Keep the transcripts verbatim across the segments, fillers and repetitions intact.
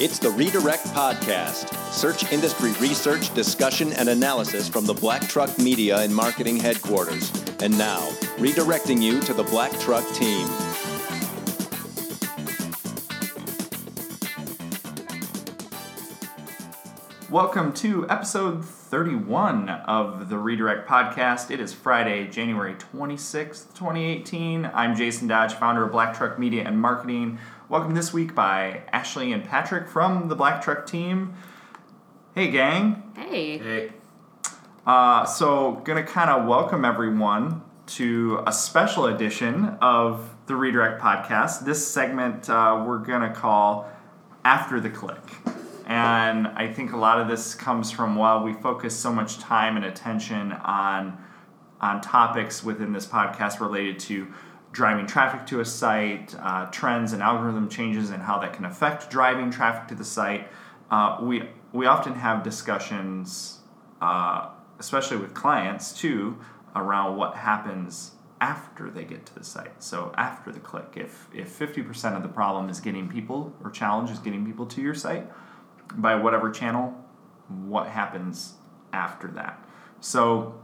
It's the Redirect Podcast, search industry research, discussion, and analysis from the Black Truck Media and Marketing Headquarters. And now, redirecting you to the Black Truck team. Welcome to episode thirty-one of the Redirect Podcast. It is Friday, January twenty-sixth, twenty eighteen. I'm Jason Dodge, founder of Black Truck Media and Marketing. Welcome this week by Ashley and Patrick from the Black Truck team. Hey, gang. Hey. Hey. Uh, so, going to kind of welcome everyone to a special edition of the Redirect Podcast. This segment uh, we're going to call After The Click. And I think a lot of this comes from, while we focus so much time and attention on on topics within this podcast related to driving traffic to a site, uh, trends and algorithm changes and how that can affect driving traffic to the site, uh, we we often have discussions, uh, especially with clients too, around what happens after they get to the site. So after the click, if if fifty percent of the problem is getting people, or challenge is getting people to your site, by whatever channel, what happens after that? So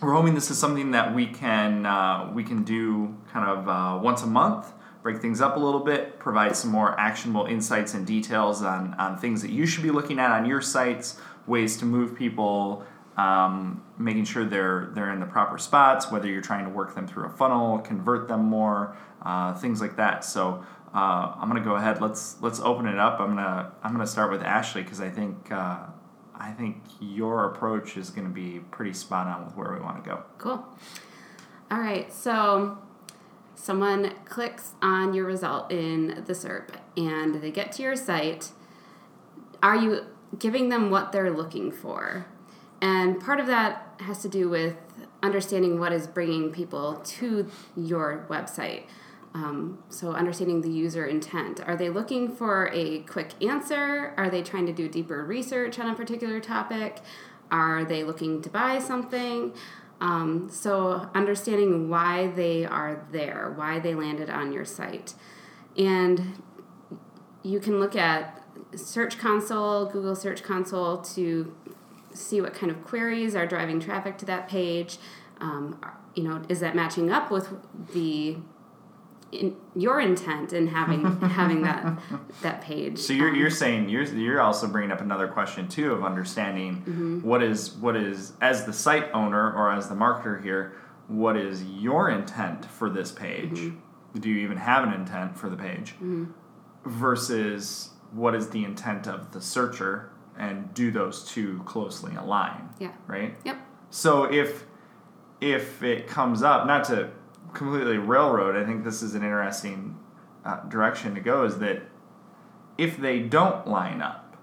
we're hoping this is something that we can uh, we can do kind of uh, once a month, break things up a little bit, provide some more actionable insights and details on, on things that you should be looking at on your sites, ways to move people, um, making sure they're they're in the proper spots, whether you're trying to work them through a funnel, convert them more, uh, things like that. So. Uh, I'm gonna go ahead. Let's let's open it up. I'm gonna I'm gonna start with Ashley, because I think uh, I think your approach is gonna be pretty spot on with where we want to go. Cool. All right. So someone clicks on your result in the S E R P and they get to your site. Are you giving them what they're looking for? And part of that has to do with understanding what is bringing people to your website. Um, so understanding the user intent. Are they looking for a quick answer? Are they trying to do deeper research on a particular topic? Are they looking to buy something? Um, so understanding why they are there, why they landed on your site. And you can look at Search Console, Google Search Console, to see what kind of queries are driving traffic to that page. Um, you know, is that matching up with the in your intent in having having that that page. So you're um, you're saying you're you're also bringing up another question too, of understanding mm-hmm. what is what is as the site owner or as the marketer here, what is your intent for this page? Mm-hmm. Do you even have an intent for the page? Mm-hmm. Versus what is the intent of the searcher, and do those two closely align? Yeah. Right? Yep. So if if it comes up, not to completely railroad, I think this is an interesting uh, direction to go, is that if they don't line up,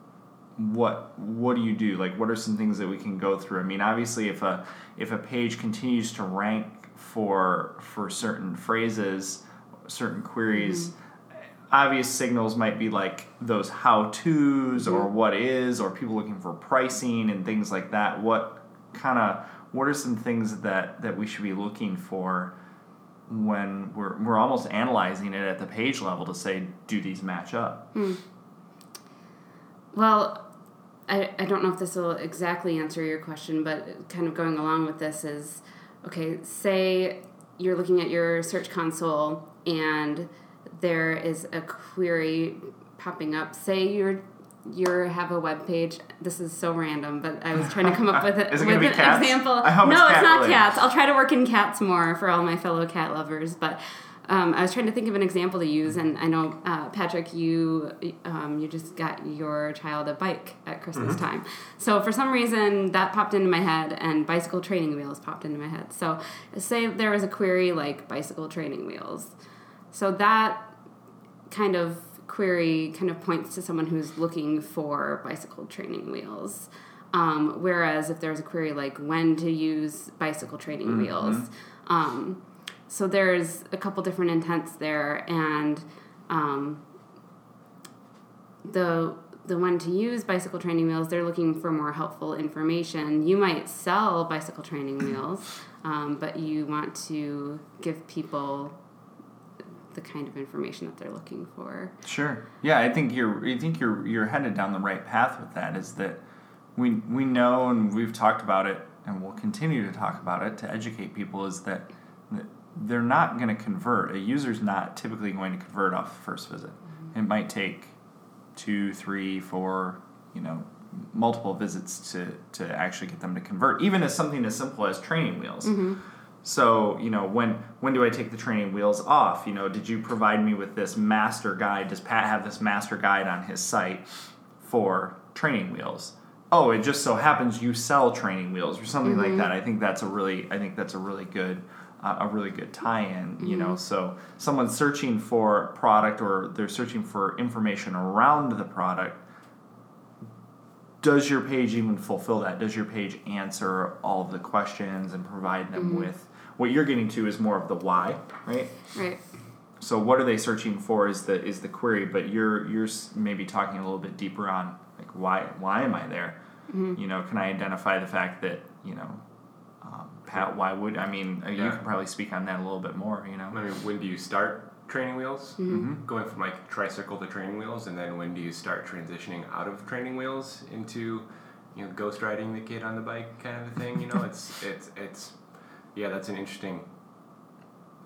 what what do you do? Like, what are some things that we can go through? I mean, obviously, if a if a page continues to rank for for certain phrases, certain queries, mm-hmm. obvious signals might be like those how-tos, mm-hmm. or what is, or people looking for pricing and things like that. What kind of what are some things that that we should be looking for when we're we're almost analyzing it at the page level to say, do these match up? Hmm. Well, I, I don't know if this will exactly answer your question, but kind of going along with this is, okay, say you're looking at your Search Console and there is a query popping up. Say you're you have a web page. This is so random, but I was trying to come up with, it, is it with an cats? Example. I hope no, it's, cat it's not related. Cats. I'll try to work in cats more for all my fellow cat lovers. But um, I was trying to think of an example to use, and I know uh, Patrick, you um, you just got your child a bike at Christmas mm-hmm. time. So for some reason that popped into my head, and bicycle training wheels popped into my head. So say there was a query like bicycle training wheels. So that kind of query kind of points to someone who's looking for bicycle training wheels. Um, whereas if there's a query like when to use bicycle training mm-hmm. wheels. Um, so there's a couple different intents there. And um, the the when to use bicycle training wheels, they're looking for more helpful information. You might sell bicycle training wheels, um, but you want to give people the kind of information that they're looking for. Sure. Yeah, I think you're I think you're you're headed down the right path with that, is that we we know, and we've talked about it and we'll continue to talk about it to educate people, is that they're not going to convert. A user's not typically going to convert off the first visit. Mm-hmm. It might take two, three, four, you know, multiple visits to, to actually get them to convert, even as something as simple as training wheels. Mm-hmm. So, you know, when when do I take the training wheels off? You know, did you provide me with this master guide? Does Pat have this master guide on his site for training wheels? Oh, it just so happens you sell training wheels or something mm-hmm. like that. I think that's a really I think that's a really good uh, a really good tie-in, you mm-hmm. know. So someone's searching for product, or they're searching for information around the product. Does your page even fulfill that? Does your page answer all of the questions and provide them mm-hmm. with what you're getting to is more of the why, right? Right. So what are they searching for is the is the query, but you're you're maybe talking a little bit deeper on like why why am I there? Mm-hmm. You know, can I identify the fact that, you know, um, Pat, why would I mean yeah. you can probably speak on that a little bit more, you know. I mean, when do you start training wheels, mm-hmm. going from like tricycle to training wheels, and then when do you start transitioning out of training wheels into, you know, ghost riding the kid on the bike kind of a thing, you know, it's, it's, it's, yeah, that's an interesting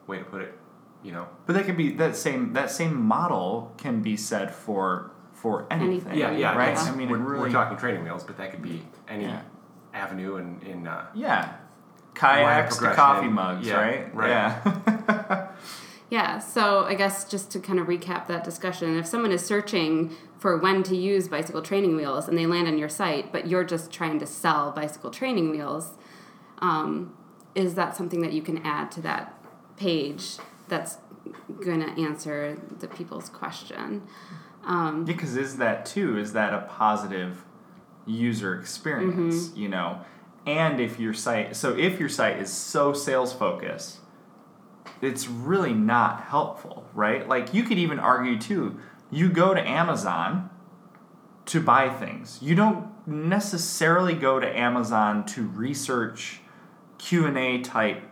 way to put it, you know. But that could be, that same, that same model can be said for, for anything, yeah, yeah, right? Yeah. I mean, we're, really, we're talking training wheels, but that could be any yeah. avenue in, in, uh, yeah, kayaks to coffee mugs, yeah, right? Right. Yeah. Yeah, so I guess just to kind of recap that discussion, if someone is searching for when to use bicycle training wheels and they land on your site, but you're just trying to sell bicycle training wheels, um, is that something that you can add to that page that's going to answer the people's question? Um, yeah, because is that too, is that a positive user experience, mm-hmm. you know? And if your site, so if your site is so sales focused, it's really not helpful, right? Like, you could even argue, too, you go to Amazon to buy things. You don't necessarily go to Amazon to research Q and A type,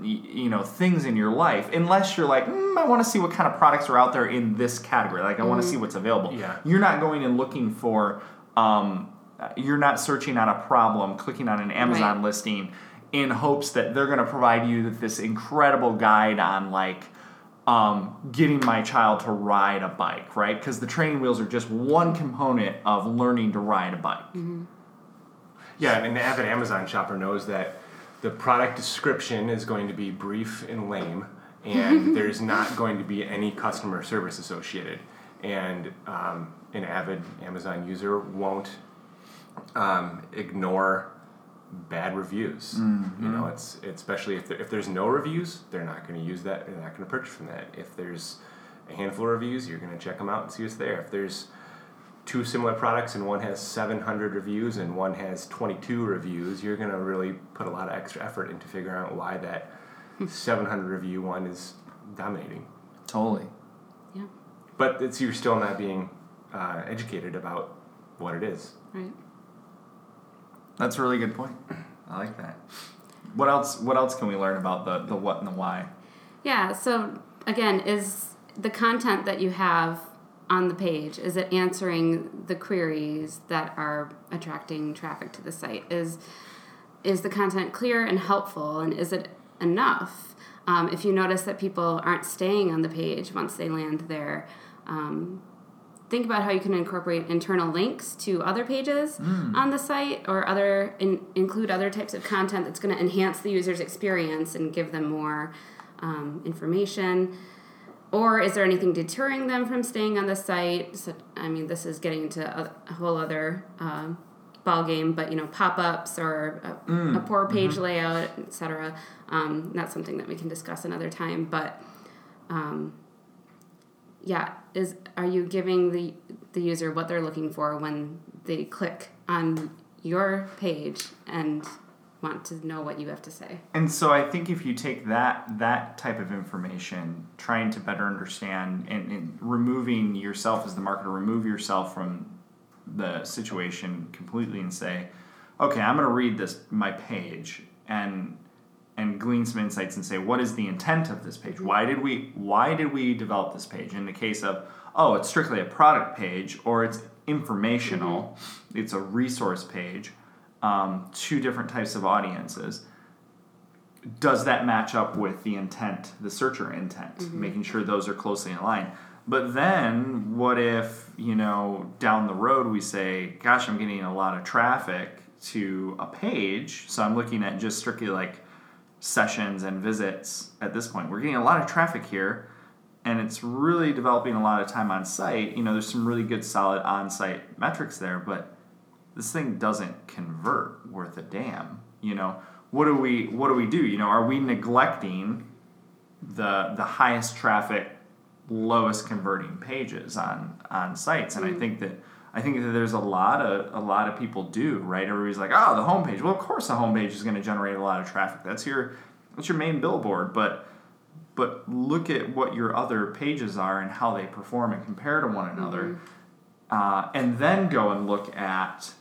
you know, things in your life, unless you're like, mm, I want to see what kind of products are out there in this category. Like, I want to mm. see what's available. Yeah. You're not going and looking for, um, you're not searching on a problem, clicking on an Amazon right. listing, in hopes that they're going to provide you with this incredible guide on, like, um, getting my child to ride a bike, right? Because the training wheels are just one component of learning to ride a bike. Mm-hmm. Yeah, I mean, the avid Amazon shopper knows that the product description is going to be brief and lame, and there's not going to be any customer service associated. And um, an avid Amazon user won't um, ignore bad reviews, mm-hmm. you know, it's, it's especially if there, if there's no reviews, they're not going to use that, they're not going to purchase from that. If there's a handful of reviews, you're going to check them out and see what's there. If there's two similar products and one has seven hundred reviews and one has twenty-two reviews, you're going to really put a lot of extra effort into figuring out why that seven hundred review one is dominating. Totally. Yeah. But it's, you're still not being uh, educated about what it is. Right. That's a really good point. I like that. What else What else can we learn about the, the what and the why? Yeah, so again, is the content that you have on the page, is it answering the queries that are attracting traffic to the site? Is is the content clear and helpful, and is it enough? Um, if you notice that people aren't staying on the page once they land there, um think about how you can incorporate internal links to other pages mm. on the site, or other in, include other types of content that's going to enhance the user's experience and give them more um, information. Or is there anything deterring them from staying on the site? So, I mean, this is getting into a, a whole other uh, ball game, but, you know, pop-ups or a, mm. a poor page mm-hmm. layout, et cetera. Um, that's something that we can discuss another time, but... Um, Yeah, is are you giving the the user what they're looking for when they click on your page and want to know what you have to say? And so I think if you take that that type of information, trying to better understand and, and removing yourself as the marketer, remove yourself from the situation completely and say, okay, I'm going to read this my page, and and glean some insights and say, what is the intent of this page? Why did we why did we develop this page? In the case of, oh, it's strictly a product page, or it's informational, mm-hmm. it's a resource page, um, two different types of audiences. Does that match up with the intent, the searcher intent, mm-hmm. making sure those are closely aligned? But then what if, you know, down the road we say, gosh, I'm getting a lot of traffic to a page, so I'm looking at just strictly like sessions and visits at this point. We're getting a lot of traffic here, and it's really developing a lot of time on site. You know, there's some really good solid on-site metrics there, but this thing doesn't convert worth a damn, you know. What do we what do we do? You know, are we neglecting the the highest traffic, lowest converting pages on, on sites? And mm-hmm. I think that I think that there's a lot of a lot of people do, right? Everybody's like, oh, the homepage. Well, of course the homepage is going to generate a lot of traffic. That's your that's your main billboard, but but look at what your other pages are and how they perform and compare to one another. Mm-hmm. Uh, and then go and look at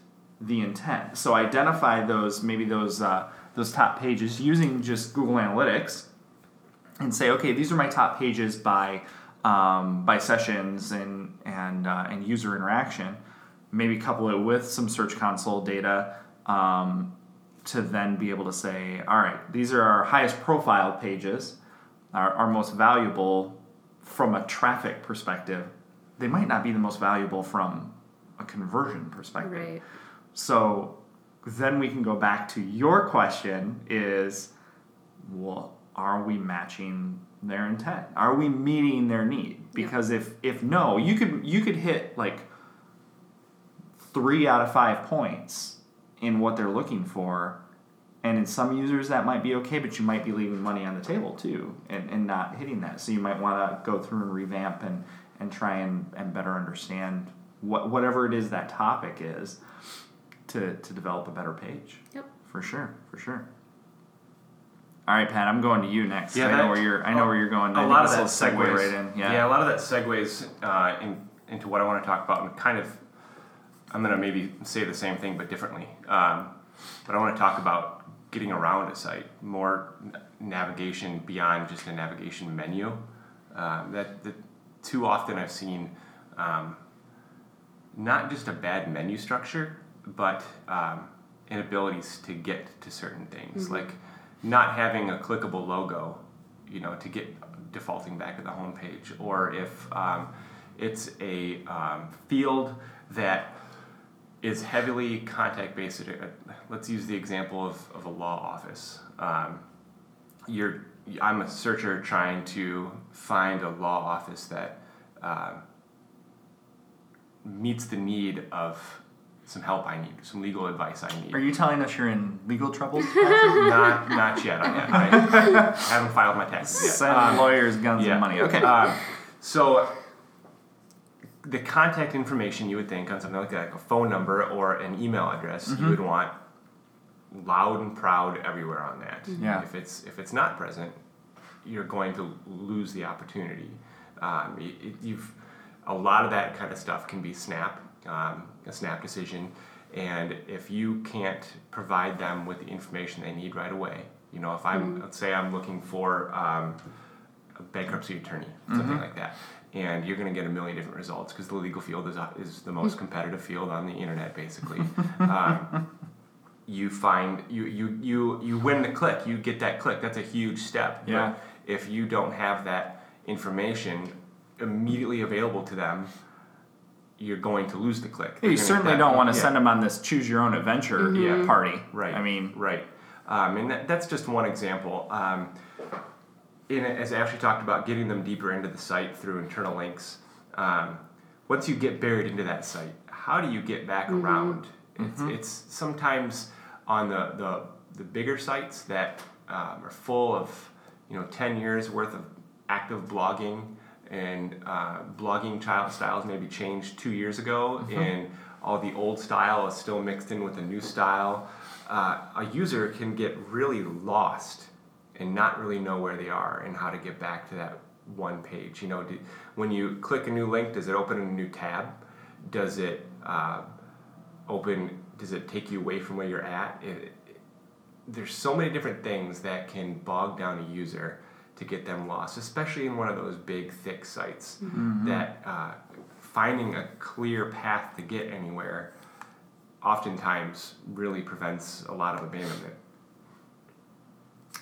the intent. So identify those maybe those uh, those top pages using just Google Analytics and say, okay, these are my top pages by um, by sessions and and uh, and user interaction. Maybe couple it with some Search Console data um, to then be able to say, all right, these are our highest profile pages, our, our most valuable from a traffic perspective. They might not be the most valuable from a conversion perspective. Right. So then we can go back to your question is, well, are we matching their intent? Are we meeting their need? Because yeah. if if no, you could you could hit like three out of five points in what they're looking for, and in some users that might be okay, but you might be leaving money on the table too and, and not hitting that. So you might want to go through and revamp and, and try and, and better understand what whatever it is that topic is. To, to develop a better page. Yep. For sure, for sure. All right, Pat, I'm going to you next. Yeah, I know where you're. I know oh, where you're going. A I lot of that segues right in. Yeah. yeah, a lot of that segues uh, in, into what I want to talk about. And kind of, I'm going to maybe say the same thing but differently. Um, but I want to talk about getting around a site, more navigation beyond just a navigation menu. Um, that, that too often I've seen, um, not just a bad menu structure, but um, inabilities to get to certain things, mm-hmm. like not having a clickable logo, you know, to get defaulting back to the homepage, or if um, it's a um, field that is heavily contact-based. Let's use the example of, of a law office. Um, you're, I'm a searcher trying to find a law office that uh, meets the need of some help I need, some legal advice I need. Are you telling us you're in legal troubles? not, not yet. I, I, I haven't filed my taxes yet. Send um, lawyers, guns, yeah. and money. Okay. Um, so the contact information you would think on something like that, like a phone number or an email address, mm-hmm. you would want loud and proud everywhere on that. Mm-hmm. Yeah. If it's if it's not present, you're going to lose the opportunity. Um, it, you've a lot of that kind of stuff can be snapped. Um, a snap decision, and if you can't provide them with the information they need right away, you know, if I'm, mm-hmm. let's say I'm looking for um, a bankruptcy attorney, something mm-hmm. like that, and you're going to get a million different results because the legal field is uh, is the most competitive field on the internet, basically. um, you find you, you you you win the click, you get that click. That's a huge step. Yeah. But if you don't have that information immediately available to them, you're going to lose the click. Yeah, you certainly don't want to yeah. send them on this choose-your-own-adventure mm-hmm. party. Right. I mean, right. Um, and that, that's just one example. Um, in, as Ashley talked about, getting them deeper into the site through internal links. Um, once you get buried into that site, how do you get back mm-hmm. around? It's, mm-hmm. it's sometimes on the, the, the bigger sites that um, are full of, you know, ten years worth of active blogging. And uh, blogging child styles maybe changed two years ago, mm-hmm. and all the old style is still mixed in with the new style. Uh, a user can get really lost and not really know where they are and how to get back to that one page. You know, do, when you click a new link, does it open a new tab? Does it uh, open? Does it take you away from where you're at? It, there's so many different things that can bog down a user to get them lost, especially in one of those big, thick sites, mm-hmm. that uh, finding a clear path to get anywhere oftentimes really prevents a lot of abandonment.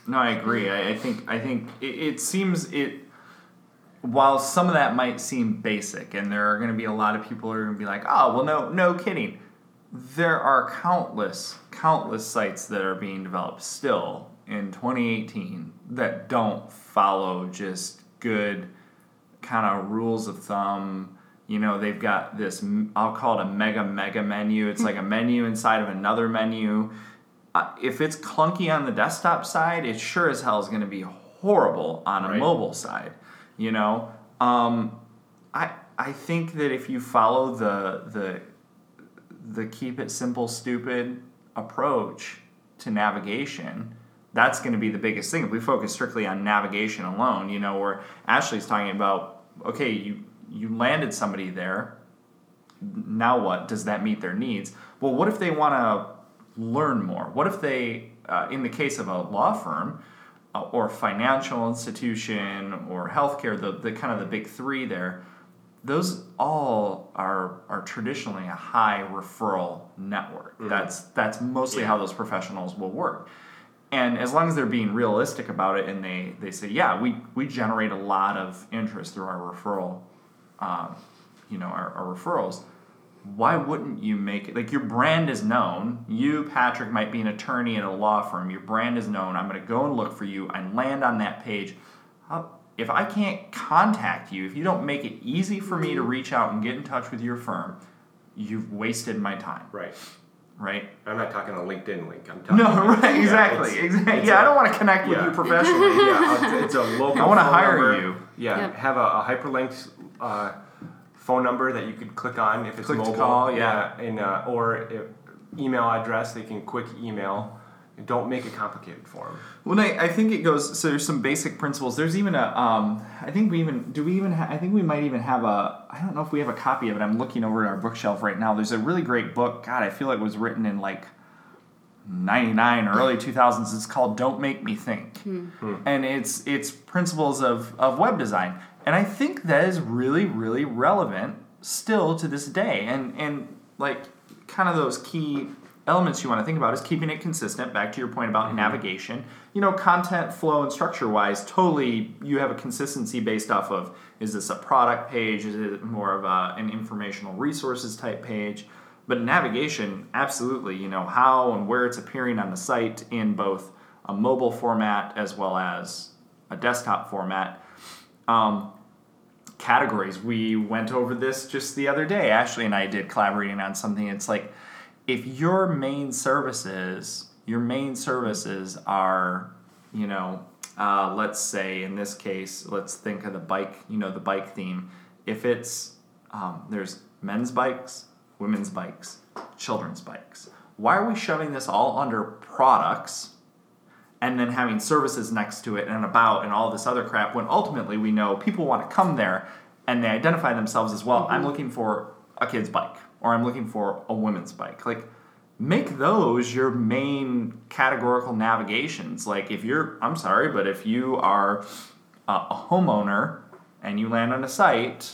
No, I agree. I, I think I think it, it seems it. While some of that might seem basic, and there are going to be a lot of people who are going to be like, "Oh, well, no, no kidding." There are countless, countless sites that are being developed still in twenty eighteen that don't follow just good kind of rules of thumb. You know, they've got this, I'll call it a mega, mega menu. It's like a menu inside of another menu. Uh, if it's clunky on the desktop side, it sure as hell is going to be horrible on a right. mobile side. You know, um, I I think that if you follow the the the keep it simple, stupid approach to navigation, that's going to be the biggest thing. If we focus strictly on navigation alone, you know, where Ashley's talking about, okay, you you landed somebody there. Now what? Does that meet their needs? Well, what if they want to learn more? What if they, uh, in the case of a law firm, or financial institution, or healthcare, the, the kind of the big three there, those all are are traditionally a high referral network. Mm-hmm. That's that's mostly yeah. how those professionals will work. And as long as they're being realistic about it and they, they say, yeah, we, we generate a lot of interest through our referral, um, you know, our, our referrals, why wouldn't you make it? Like, your brand is known. You, Patrick, might be an attorney at a law firm. Your brand is known. I'm going to go and look for you and land on that page. I'll, if I can't contact you, if you don't make it easy for me to reach out and get in touch with your firm, you've wasted my time. Right. Right? I'm not talking a LinkedIn link. I'm talking... No, right, yeah, exactly. It's, exactly. It's yeah, a, I don't want to connect yeah. with you professionally. yeah, it's, it's a local I want to hire number. you. Yeah, yep. Have a, a hyperlinked... Uh, phone number that you could click on if it's click mobile, call, yeah, yeah and, uh, or if email address they can quick email. Don't make it complicated for them. Well, I, I think it goes. So there's some basic principles. There's even a. Um, I think we even do we even. Ha- I think we might even have a. I don't know if we have a copy of it. I'm looking over at our bookshelf right now. There's a really great book. God, I feel like it was written in like ninety-nine or early two thousands. It's called "Don't Make Me Think," hmm. and it's it's principles of of web design. And I think that is really, really relevant still to this day. And, and like, kind of those key elements you want to think about is keeping it consistent, back to your point about mm-hmm. navigation. You know, content, flow, and structure-wise, totally you have a consistency based off of, is this a product page? Is it more of a, an informational resources type page? But navigation, absolutely, you know, how and where it's appearing on the site in both a mobile format as well as a desktop format. Um... Categories. We went over this just the other day. Ashley and I did collaborating on something. It's like, if your main services, your main services are, you know, uh, let's say in this case, let's think of the bike, you know, the bike theme. If it's, um, there's men's bikes, women's bikes, children's bikes. Why are we shoving this all under products and then having services next to it and about and all this other crap, when ultimately we know people want to come there and they identify themselves as, well, mm-hmm. I'm looking for a kid's bike, or I'm looking for a women's bike. Like, make those your main categorical navigations. Like, if you're, I'm sorry, but if you are a homeowner and you land on a site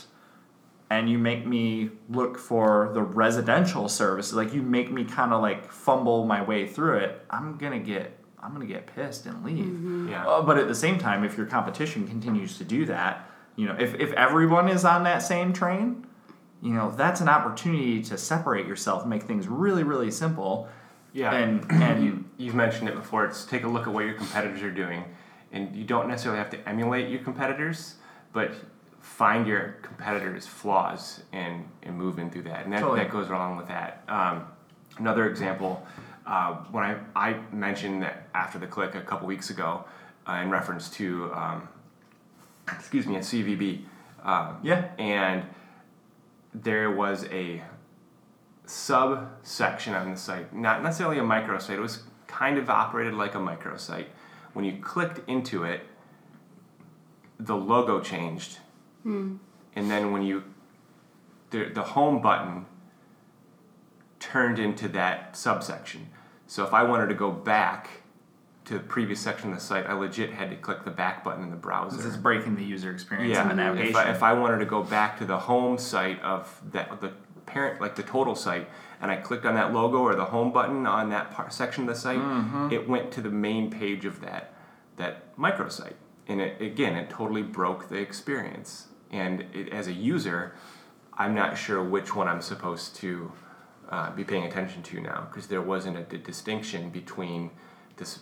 and you make me look for the residential services, like you make me kind of like fumble my way through it, I'm going to get... I'm going to get pissed and leave. Mm-hmm. Yeah. Uh, but at the same time, if your competition continues to do that, you know, if, if everyone is on that same train, you know, that's an opportunity to separate yourself, make things really, really simple. Yeah. And, and you, you've mentioned it before. It's take a look at what your competitors are doing. And you don't necessarily have to emulate your competitors, but find your competitors' flaws and, and move in through that. And that, totally. that goes along with that. Um, another example... Uh, when I, I mentioned that After The Click a couple weeks ago uh, in reference to, um, excuse me, a C V B. Um, yeah. And there was a subsection on the site, not necessarily a microsite. It was kind of operated like a microsite. When you clicked into it, the logo changed. Mm. And then when you, the, the home button turned into that subsection. So if I wanted to go back to the previous section of the site, I legit had to click the back button in the browser. This is breaking the user experience yeah. in the navigation. If I, if I wanted to go back to the home site of that, the parent, like the total site, and I clicked on that logo or the home button on that part, section of the site, mm-hmm. it went to the main page of that that microsite. And it, again, it totally broke the experience. And it, as a user, I'm not sure which one I'm supposed to uh, be paying attention to now, because there wasn't a d- distinction between this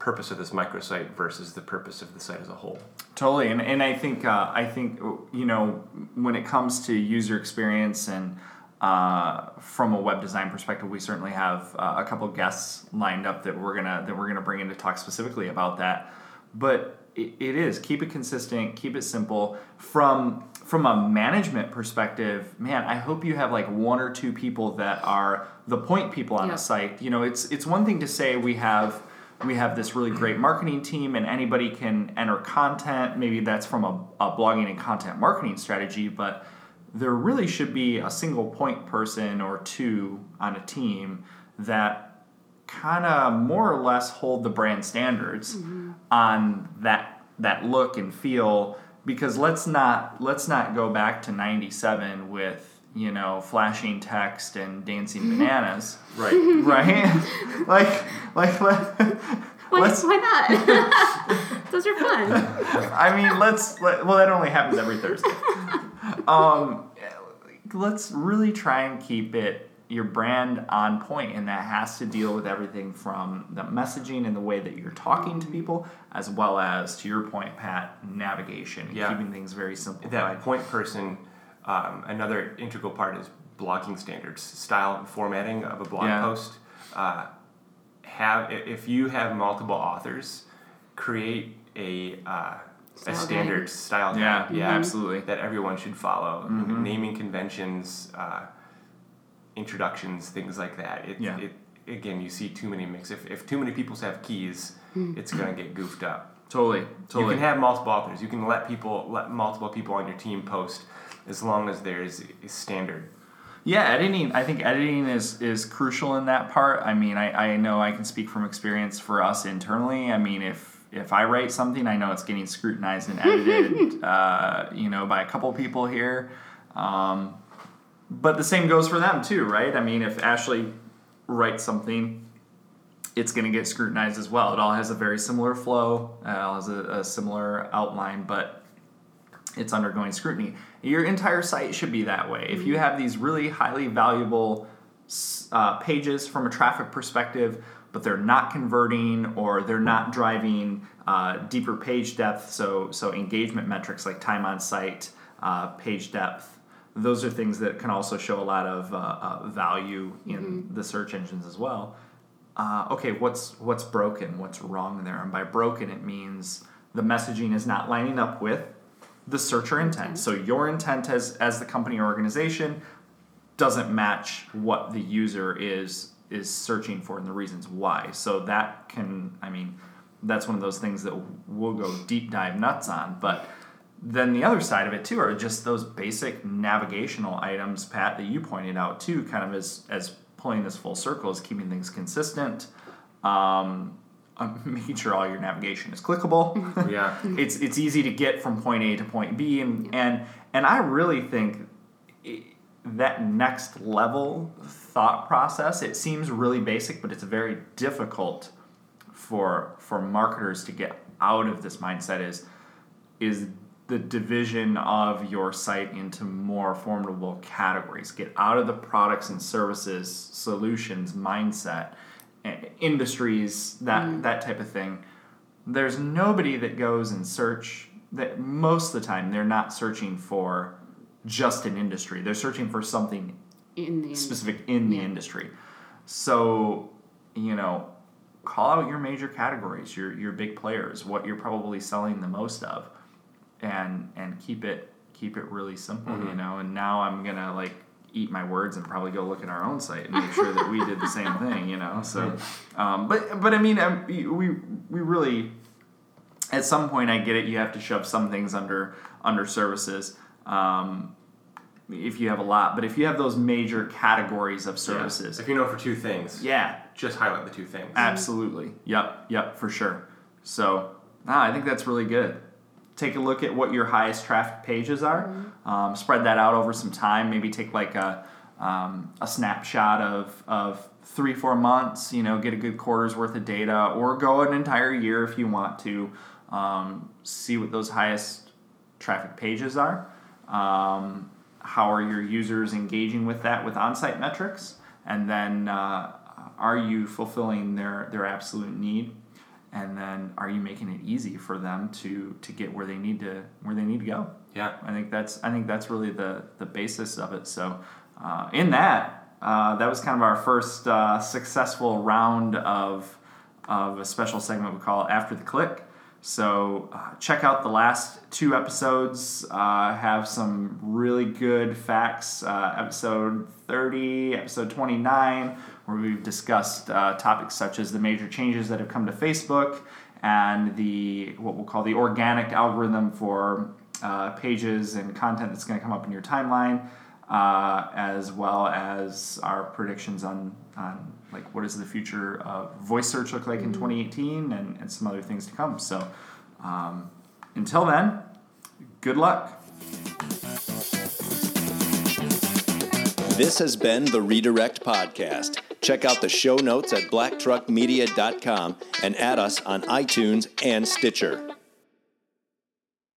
purpose of this microsite versus the purpose of the site as a whole. Totally, and and I think uh, I think you know when it comes to user experience and uh, from a web design perspective, we certainly have uh, a couple of guests lined up that we're gonna that we're gonna bring in to talk specifically about that. But it, it is keep it consistent, keep it simple. From from a management perspective, man, I hope you have like one or two people that are the point people on yeah. the site. You know, it's it's one thing to say we have. We have this really great marketing team and anybody can enter content. Maybe that's from a, a blogging and content marketing strategy, but there really should be a single point person or two on a team that kind of more or less hold the brand standards mm-hmm. on that that look and feel, because let's not let's not go back to ninety-seven with you know, flashing text and dancing bananas. Right. Right? like, like, let, why, let's... Why not? Those are fun. I mean, let's... Let, well, that only happens every Thursday. Um, let's really try and keep it, your brand on point, and that has to deal with everything from the messaging and the way that you're talking to people, as well as, to your point, Pat, navigation, yeah. keeping things very simplified. That point person... Um, another integral part is blogging standards, style and formatting of a blog yeah. post. Uh, have if you have multiple authors, create a uh, a standard guide. style guide. Yeah, yeah, mm-hmm. absolutely. That everyone should follow. Mm-hmm. Naming conventions, uh, introductions, things like that. It, yeah. it again, you see too many mix. If if too many people have keys, it's gonna get goofed up. Totally, totally. You can have multiple authors. You can let people let multiple people on your team post. As long as there's a standard. Yeah, editing, I think editing is, is crucial in that part. I mean, I, I know I can speak from experience for us internally. I mean, if, if I write something, I know it's getting scrutinized and edited, uh, you know, by a couple people here. Um, but the same goes for them too, right? I mean, if Ashley writes something, it's going to get scrutinized as well. It all has a very similar flow, uh, it all has a, a similar outline, but it's undergoing scrutiny. Your entire site should be that way. If you have these really highly valuable uh, pages from a traffic perspective, but they're not converting or they're not driving uh, deeper page depth, so so engagement metrics like time on site, uh, page depth, those are things that can also show a lot of uh, uh, value in mm-hmm. the search engines as well. Uh, okay, what's what's broken? What's wrong there? And by broken, it means the messaging is not lining up with the searcher intent. So your intent as as the company or organization doesn't match what the user is is searching for and the reasons why. So that can, I mean, that's one of those things that we'll go deep dive nuts on. But then the other side of it too are just those basic navigational items, Pat, that you pointed out too, kind of as as pulling this full circle, is keeping things consistent. Um, making sure all your navigation is clickable. Yeah, it's it's easy to get from point A to point B, and and and I really think that next level thought process. It seems really basic, but it's very difficult for for marketers to get out of this mindset. Is is the division of your site into more formidable categories. Get out of the products and services solutions mindset. Industries, that mm. that type of thing. There's nobody that goes and search that. Most of the time they're not searching for just an industry, they're searching for something in the specific in in the yeah. industry. So you know, call out your major categories, your your big players, what you're probably selling the most of, and and keep it keep it really simple. Mm-hmm. You know, and now I'm gonna like eat my words and probably go look at our own site and make sure that we did the same thing, you know? So, um, but, but I mean, I, we, we really, at some point I get it. You have to shove some things under, under services. Um, if you have a lot, but if you have those major categories of services. Yeah. If you know for two things. Yeah. Just highlight the two things. Absolutely. Yep. Yep. For sure. So ah, I think that's really good. Take a look at what your highest traffic pages are. Mm-hmm. Um, spread that out over some time. Maybe take like a um, a snapshot of, of three, four months, you know, get a good quarter's worth of data, or go an entire year if you want to. Um, see what those highest traffic pages are. Um, how are your users engaging with that with on-site metrics? And then uh, are you fulfilling their, their absolute need? And then are you making it easy for them to, to get where they need to where they need to go? Yeah. I think that's I think that's really the, the basis of it. So uh, in that, uh, that was kind of our first uh, successful round of of a special segment we call After the Click. So uh, check out the last two episodes. Uh, have some really good facts. Uh, episode thirty, episode twenty-nine, where we've discussed uh, topics such as the major changes that have come to Facebook and the what we'll call the organic algorithm for uh, pages and content that's going to come up in your timeline, uh, as well as our predictions on on. Like, what does the future of voice search look like in twenty eighteen, and, and some other things to come. So um, until then, good luck. This has been The Redirect Podcast. Check out the show notes at black truck media dot com and add us on iTunes and Stitcher.